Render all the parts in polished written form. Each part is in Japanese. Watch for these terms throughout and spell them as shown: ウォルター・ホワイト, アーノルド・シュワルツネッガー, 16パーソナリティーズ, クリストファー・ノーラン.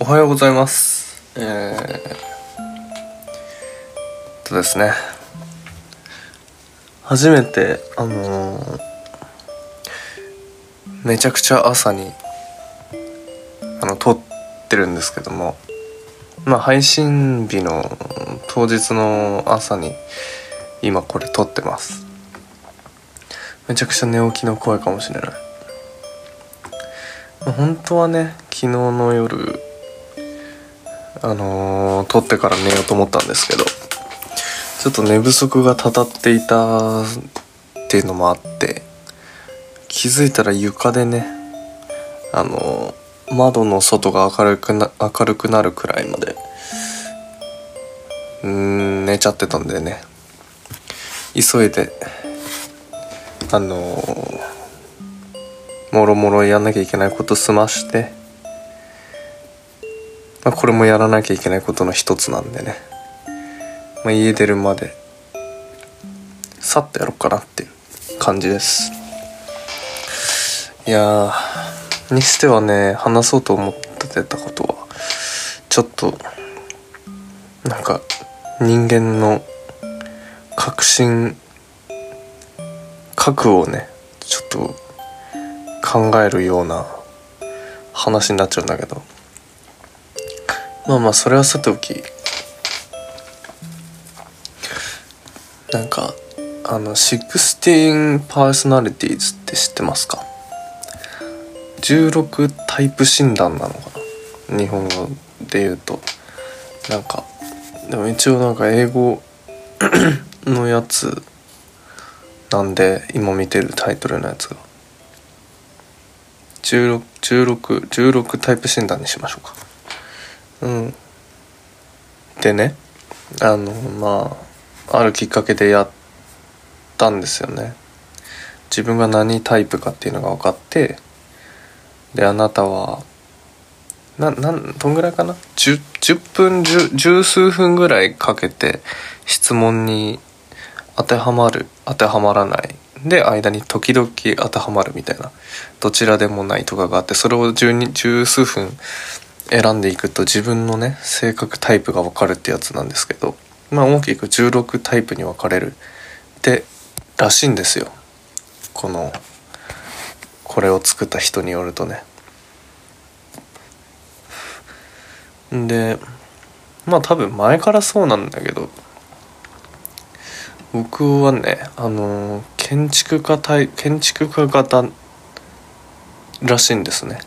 おはようございます。とですね、初めてめちゃくちゃ朝に撮ってるんですけども、まあ配信日の当日の朝に今これ撮ってます。めちゃくちゃ寝起きの声かもしれない。本当はね、昨日の夜撮ってから寝ようと思ったんですけど、ちょっと寝不足がたたっていたっていうのもあって、気づいたら床でね、窓の外が明るくなるくらいまで寝ちゃってたんでね、急いでもろもろやんなきゃいけないこと済まして、まあ、これもやらなきゃいけないことの一つなんでね、まあ、家出るまでさっとやろうかなっていう感じです。いやー、にしてはね、話そうと思ってたことはちょっとなんか人間の核をね、ちょっと考えるような話になっちゃうんだけど、まあまあそれはさておき、なんか16パーソナリティーズって知ってますか？16タイプ診断なのかな、日本語で言うと。なんかでも一応なんか英語のやつなんで、今見てるタイトルのやつが16タイプ診断にしましょうか。うん。でね、まああるきっかけでやったんですよね。自分が何タイプかっていうのが分かって、で、あなたはどんぐらいかな、十数分ぐらいかけて質問に当てはまる、当てはまらないで、間に時々当てはまるみたいな、どちらでもないとかがあって、それを十数分選んでいくと自分のね、性格タイプが分かるってやつなんですけど、まあ大きく16タイプに分かれるってらしいんですよ、これを作った人によるとね。で、まあ多分前からそうなんだけど、僕はね、建築家型らしいんですね。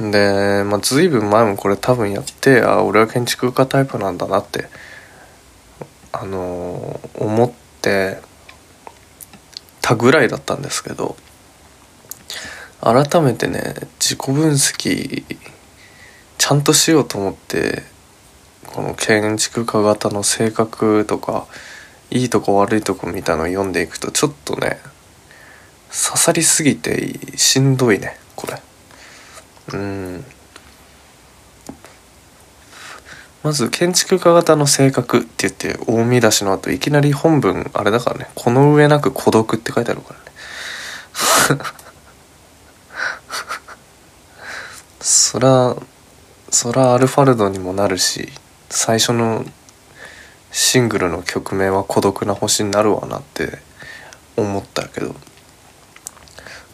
で、まあ随分前もこれ多分やって、あ、俺は建築家タイプなんだなって思ってたぐらいだったんですけど、改めてね、自己分析ちゃんとしようと思って。この建築家型の性格とかいいとこ悪いとこみたいなのを読んでいくと、ちょっとね刺さりすぎてしんどいね、これ。まず建築家型の性格って言って、大見出しの後いきなり本文あれだからね、この上なく孤独って書いてあるからねそらアルファルドにもなるし、最初のシングルの曲名は孤独な星になるわなって思ったけど、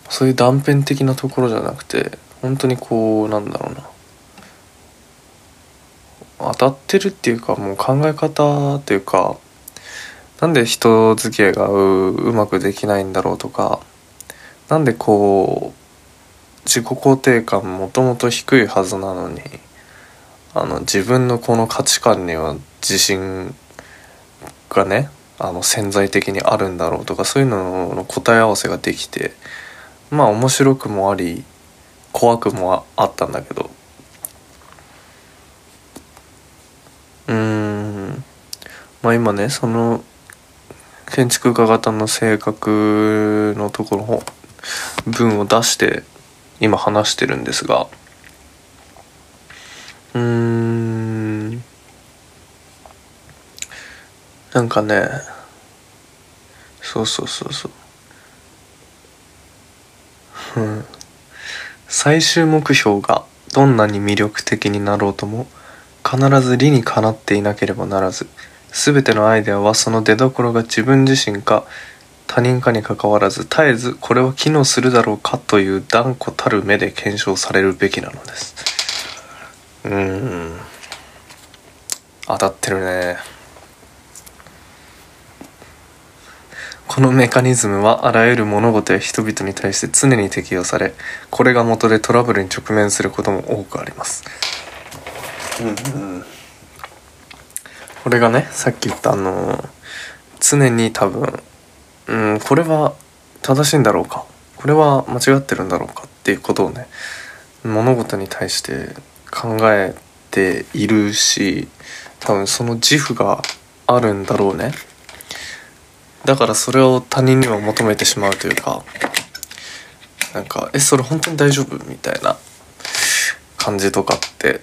そういう断片的なところじゃなくて、本当にこう、なんだろうな、当たってるっていうか、もう考え方っていうか、なんで人付き合いがうまくできないんだろうとか、なんでこう自己肯定感もともと低いはずなのに、自分のこの価値観には自信がね、潜在的にあるんだろうとか、そういうのの答え合わせができて、まあ面白くもあり怖くもあったんだけど、まあ今ね、その建築家型の性格のところの文を出して今話してるんですが、なんかね、そうそうそうそううん、最終目標がどんなに魅力的になろうとも必ず理にかなっていなければならず、全てのアイデアはその出どころが自分自身か他人かにかかわらず、絶えずこれは機能するだろうかという断固たる目で検証されるべきなのです。当たってるね。このメカニズムはあらゆる物事や人々に対して常に適用され、これが元でトラブルに直面することも多くあります。これがね、さっき言った常に多分これは正しいんだろうか、これは間違ってるんだろうかっていうことをね、物事に対して考えているし、多分その自負があるんだろうね。だからそれを他人には求めてしまうというか、なんかそれ本当に大丈夫みたいな感じとかって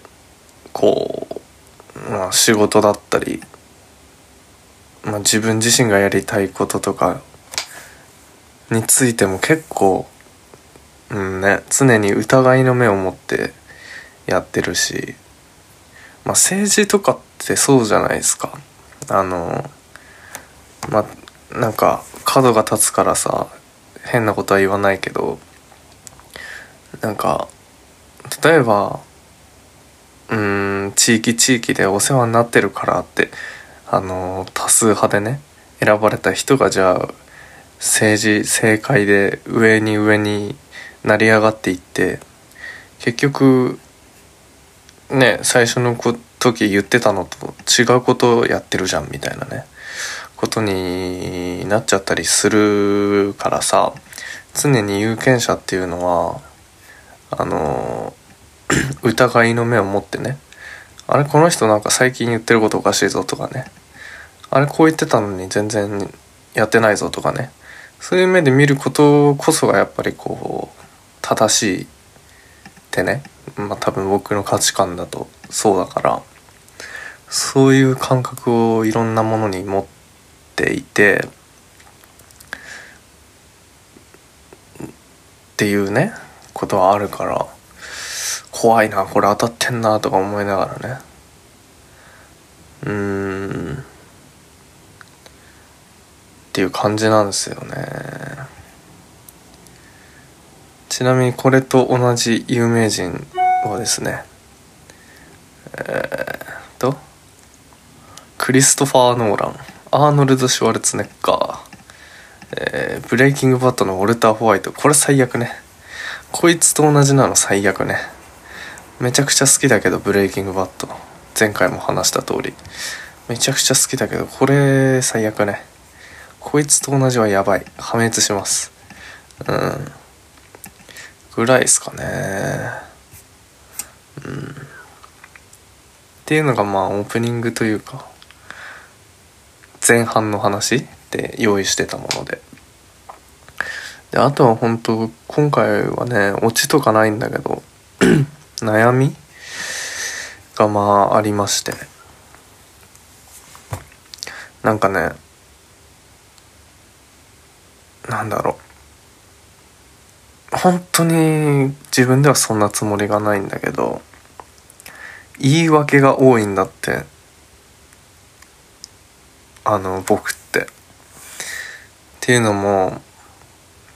こう、まあ、仕事だったり、まあ、自分自身がやりたいこととかについても結構、常に疑いの目を持ってやってるし、まあ、政治とかってそうじゃないですか。まあ、なんか角が立つからさ、変なことは言わないけど、なんか例えば地域でお世話になってるからって多数派でね選ばれた人が、じゃあ政界で上に成り上がっていって、結局ね最初の時言ってたのと違うことをやってるじゃんみたいなねことになっちゃったりするからさ、常に有権者っていうのは疑いの目を持ってね、あれこの人なんか最近言ってることおかしいぞとかね、あれこう言ってたのに全然やってないぞとかね、そういう目で見ることこそがやっぱりこう正しいってね、まあ多分僕の価値観だとそうだから、そういう感覚をいろんなものに持っていてっていうねことはあるから、怖いなこれ、当たってんなとか思いながらね、っていう感じなんですよね。ちなみにこれと同じ有名人はですね、クリストファー・ノーラン、アーノルド・シュワルツネッガー、ブレイキングバッドのウォルター・ホワイト。これ最悪ね。こいつと同じなの最悪ね。めちゃくちゃ好きだけど、ブレイキングバッド前回も話した通りめちゃくちゃ好きだけど、これ最悪ね。こいつと同じはやばい、破滅します。ぐらいですかね。っていうのがまあオープニングというか前半の話で用意してたもので、あとは本当今回はねオチとかないんだけど悩みがまあありまして、なんかね、なんだろう、本当に自分ではそんなつもりがないんだけど、言い訳が多いんだって、僕って。っていうのも、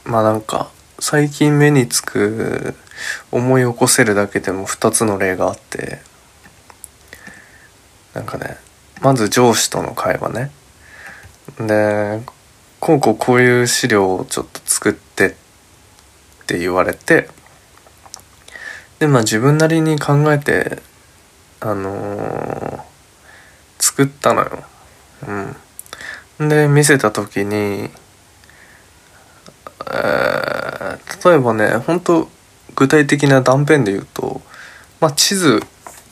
まあなんか最近目につく、思い起こせるだけでも2つの例があって、なんかね、まず上司との会話ね、でこういう資料をちょっと作ってって言われて、でまあ自分なりに考えて作ったのよ。で見せた時に、例えばね、本当具体的な断片で言うと、まあ、地図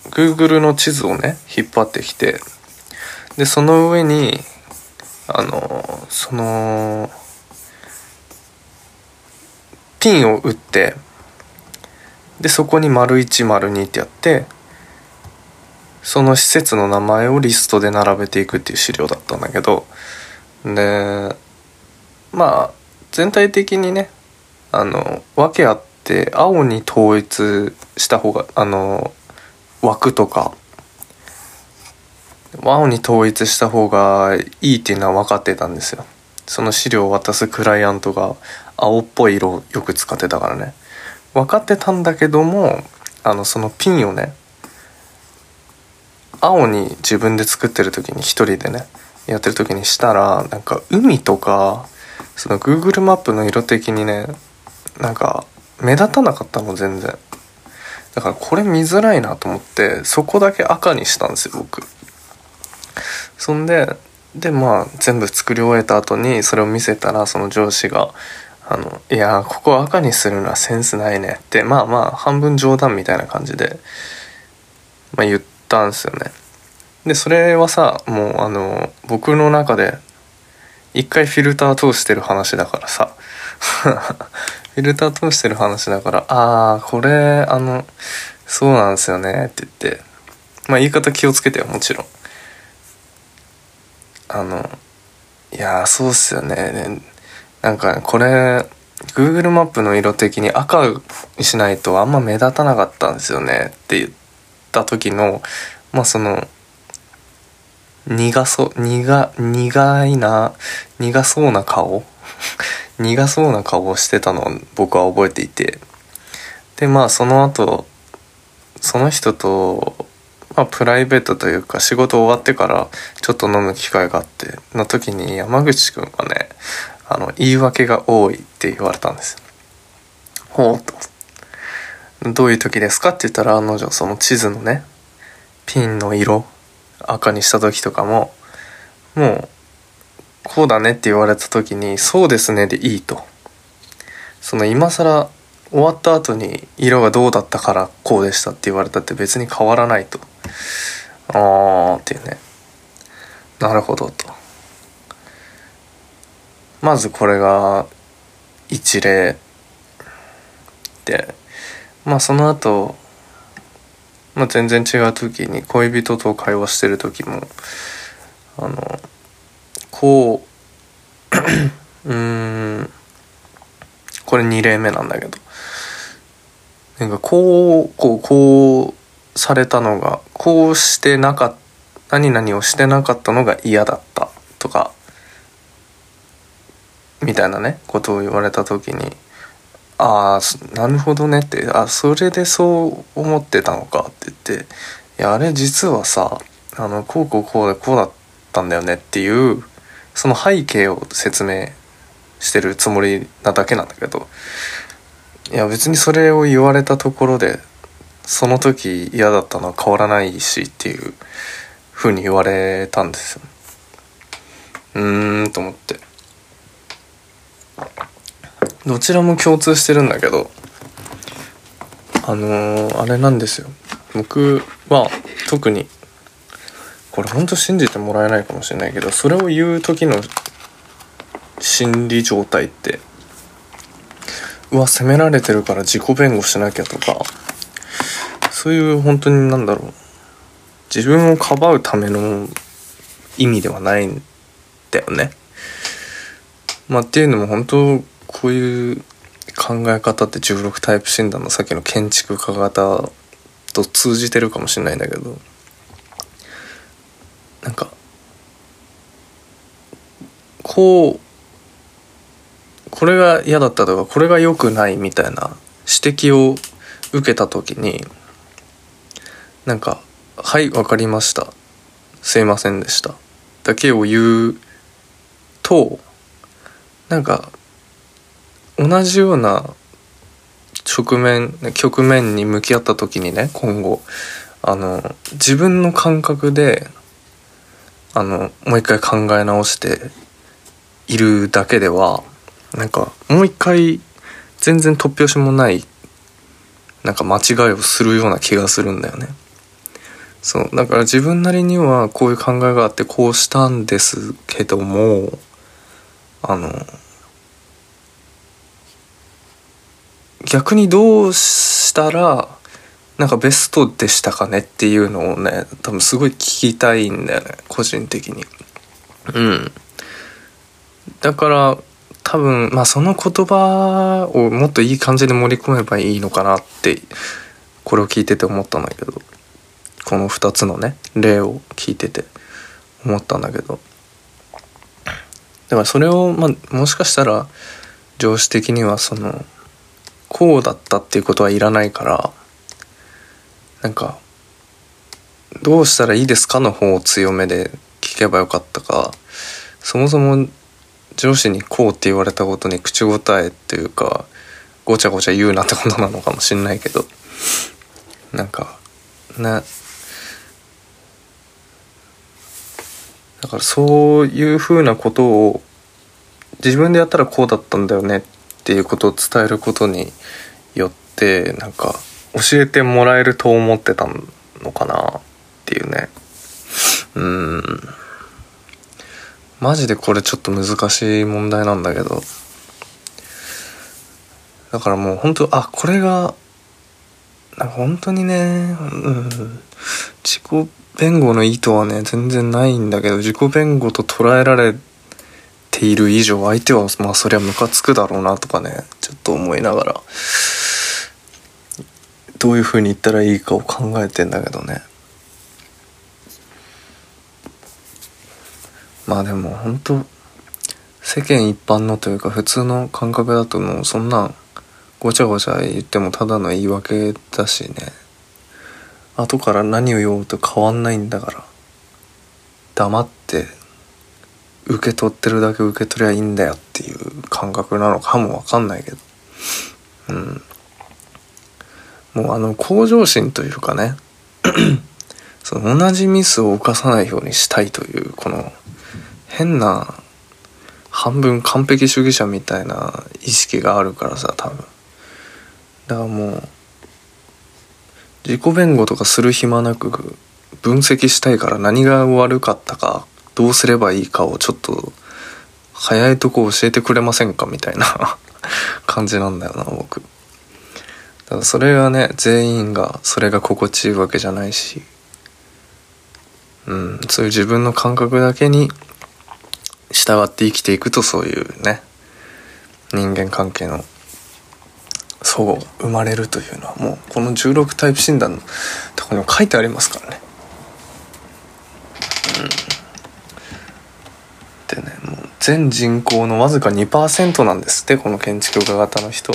Google の地図をね引っ張ってきて、でその上にそのピンを打って、でそこに丸1丸2ってやって、その施設の名前をリストで並べていくっていう資料だったんだけど、でまあ全体的にね訳あって青に統一した方が枠とか青に統一した方がいいっていうのは分かってたんですよ。その資料を渡すクライアントが青っぽい色をよく使ってたからね、分かってたんだけどもそのピンをね青に自分で作ってる時に一人でねやってる時にしたらなんか海とかその Google マップの色的にねなんか目立たなかったの全然。だからこれ見づらいなと思ってそこだけ赤にしたんですよ僕。そんでまあ全部作り終えた後にそれを見せたらその上司がいやここ赤にするのはセンスないねってまあ半分冗談みたいな感じで、まあ、言ったんですよね。でそれはさもう僕の中で一回フィルター通してる話だからさフィルター通してる話だからこれそうなんですよねって言ってまあ言い方気をつけてよもちろんいやそうっすよねなんかこれ Google マップの色的に赤にしないとあんま目立たなかったんですよねって言った時のまあその苦そうな顔苦そうな顔をしてたのを僕は覚えていて、でまあその後その人とまあ、プライベートというか仕事終わってからちょっと飲む機会があっての時に山口くんがね言い訳が多いって言われたんです。ほうとどういう時ですかって言ったらその地図のねピンの色赤にした時とかもうこうだねって言われた時にそうですねでいいとその今更終わった後に色がどうだったからこうでしたって言われたって別に変わらないとっていうね。なるほどと。まずこれが一例でまあその後、まあ、全然違う時に恋人と会話してる時もこうこれ2例目なんだけどなんかこうされたのがこうしてなかった何々をしてなかったのが嫌だったとかみたいなねことを言われた時になるほどねってそれでそう思ってたのかって言っていやあれ実はさこうこうこうでこうだったんだよねっていうその背景を説明してるつもりなだけなんだけどいや別にそれを言われたところでその時嫌だったのは変わらないしっていう風に言われたんですよ。と思ってどちらも共通してるんだけどあれなんですよ僕は特にこれほんと信じてもらえないかもしれないけどそれを言う時の心理状態って責められてるから自己弁護しなきゃとかそういう本当に自分をかばうための意味ではないんだよね。まあっていうのも本当こういう考え方って16タイプ診断のさっきの建築家型と通じてるかもしれないんだけどなんかこれが嫌だったとかこれが良くないみたいな指摘を受けた時になんかはいわかりましたすいませんでしただけを言うとなんか同じような局面に向き合った時にね今後自分の感覚でもう一回考え直しているだけではなんかもう一回全然突拍子もないなんか間違いをするような気がするんだよね。そうだから自分なりにはこういう考えがあってこうしたんですけども逆にどうしたらなんかベストでしたかねっていうのをね多分すごい聞きたいんだよね個人的に。だから多分、まあ、その言葉をもっといい感じで盛り込めばいいのかなってこれを聞いてて思ったんだけど、この2つのね例を聞いてて思ったんだけど、だからそれを、まあ、もしかしたら上司的にはそのこうだったっていうことはいらないから、なんかどうしたらいいですかの方を強めで聞けばよかったか、そもそも上司にこうって言われたことに口答えっていうかごちゃごちゃ言うなってことなのかもしれないけど、なんかね、だからそういうふうなことを自分でやったらこうだったんだよねっていうことを伝えることによって、なんか教えてもらえると思ってたのかなっていうね。マジでこれちょっと難しい問題なんだけど、だからもう本当、あ、これがなんか本当にね、自己弁護の意図はね全然ないんだけど、自己弁護と捉えられている以上相手はまあそりゃムカつくだろうなとかね、ちょっと思いながらどういう風に言ったらいいかを考えてんだけどね。まあでも本当世間一般のというか普通の感覚だともうそんなごちゃごちゃ言ってもただの言い訳だしね、後から何を言おうと変わんないんだから、黙って受け取ってるだけ受け取りゃいいんだよっていう感覚なのかもわかんないけど、もう向上心というかねその同じミスを犯さないようにしたいというこの変な半分完璧主義者みたいな意識があるからさ、多分だからもう自己弁護とかする暇なく分析したいから、何が悪かったかどうすればいいかをちょっと早いとこ教えてくれませんかみたいな感じなんだよな僕。だからそれはね全員がそれが心地いいわけじゃないし、そういう自分の感覚だけに従って生きていくと、そういうね人間関係の相互が生まれるというのはもうこの16タイプ診断のところにも書いてありますからね。でね、もう全人口のわずか 2% なんですってこの建築家型の人。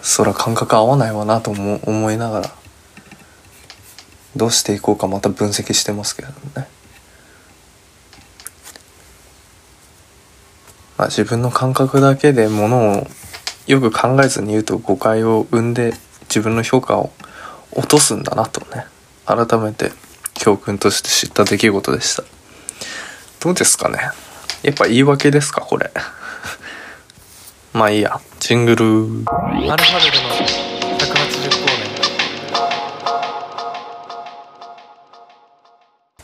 そら感覚合わないわなと思いながらどうしていこうかまた分析してますけどね。まあ、自分の感覚だけでものをよく考えずに言うと誤解を生んで自分の評価を落とすんだなとね、改めて教訓として知った出来事でした。どうですかね、やっぱ言い訳ですかこれまあいいや、ジングル。アルファベルの180光年。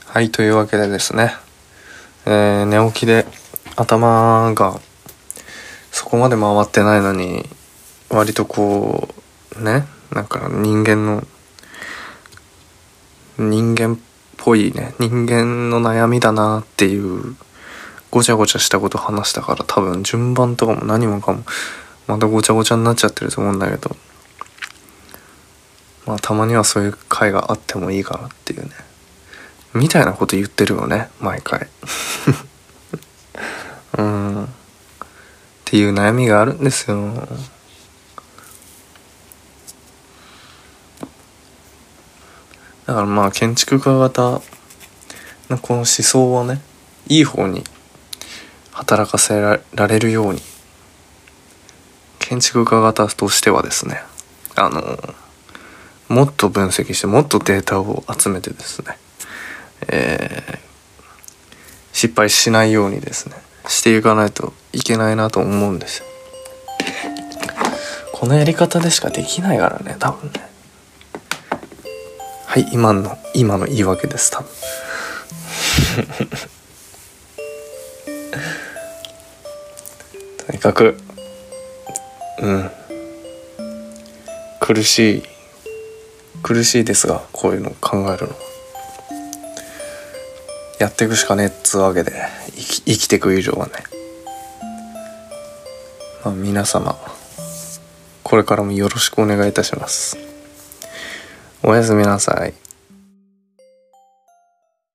はい、というわけでですね、寝起きで頭がそこまで回ってないのに割とこうね、なんか人間っぽいね、人間の悩みだなっていうごちゃごちゃしたこと話したから、多分順番とかも何もかもまたごちゃごちゃになっちゃってると思うんだけど、まあたまにはそういう回があってもいいかなっていうね、みたいなこと言ってるよね毎回っていう悩みがあるんですよ。だからまあ建築家型のこの思想はね、いい方に働かせられるように建築家型としてはですね、もっと分析してもっとデータを集めてですね、失敗しないようにですねしていかないといけないなと思うんですよ。このやり方でしかできないからね多分ね。はい、今の言い訳です多分とにかく苦しいですが、こういうのを考えるのやっていくしかねえっつうわけで、生きていく以上はね、まあ、皆様これからもよろしくお願いいたします。おやすみなさい。